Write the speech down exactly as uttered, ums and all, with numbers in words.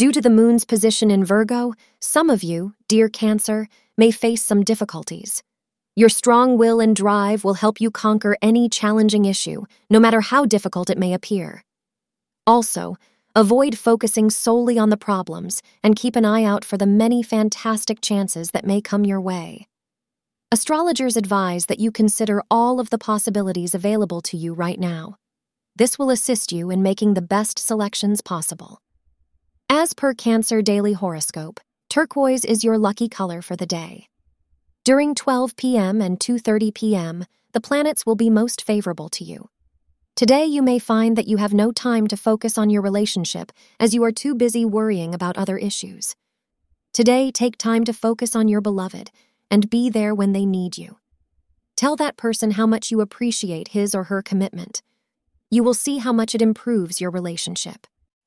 Due to the moon's position in Virgo, some of you, dear Cancer, may face some difficulties. Your strong will and drive will help you conquer any challenging issue, no matter how difficult it may appear. Also, avoid focusing solely on the problems and keep an eye out for the many fantastic chances that may come your way. Astrologers advise that you consider all of the possibilities available to you right now. This will assist you in making the best selections possible. As per Cancer Daily Horoscope, turquoise is your lucky color for the day. During twelve p m and two thirty p m, the planets will be most favorable to you. Today you may find that you have no time to focus on your relationship as you are too busy worrying about other issues. Today, take time to focus on your beloved and be there when they need you. Tell that person how much you appreciate his or her commitment. You will see how much it improves your relationship.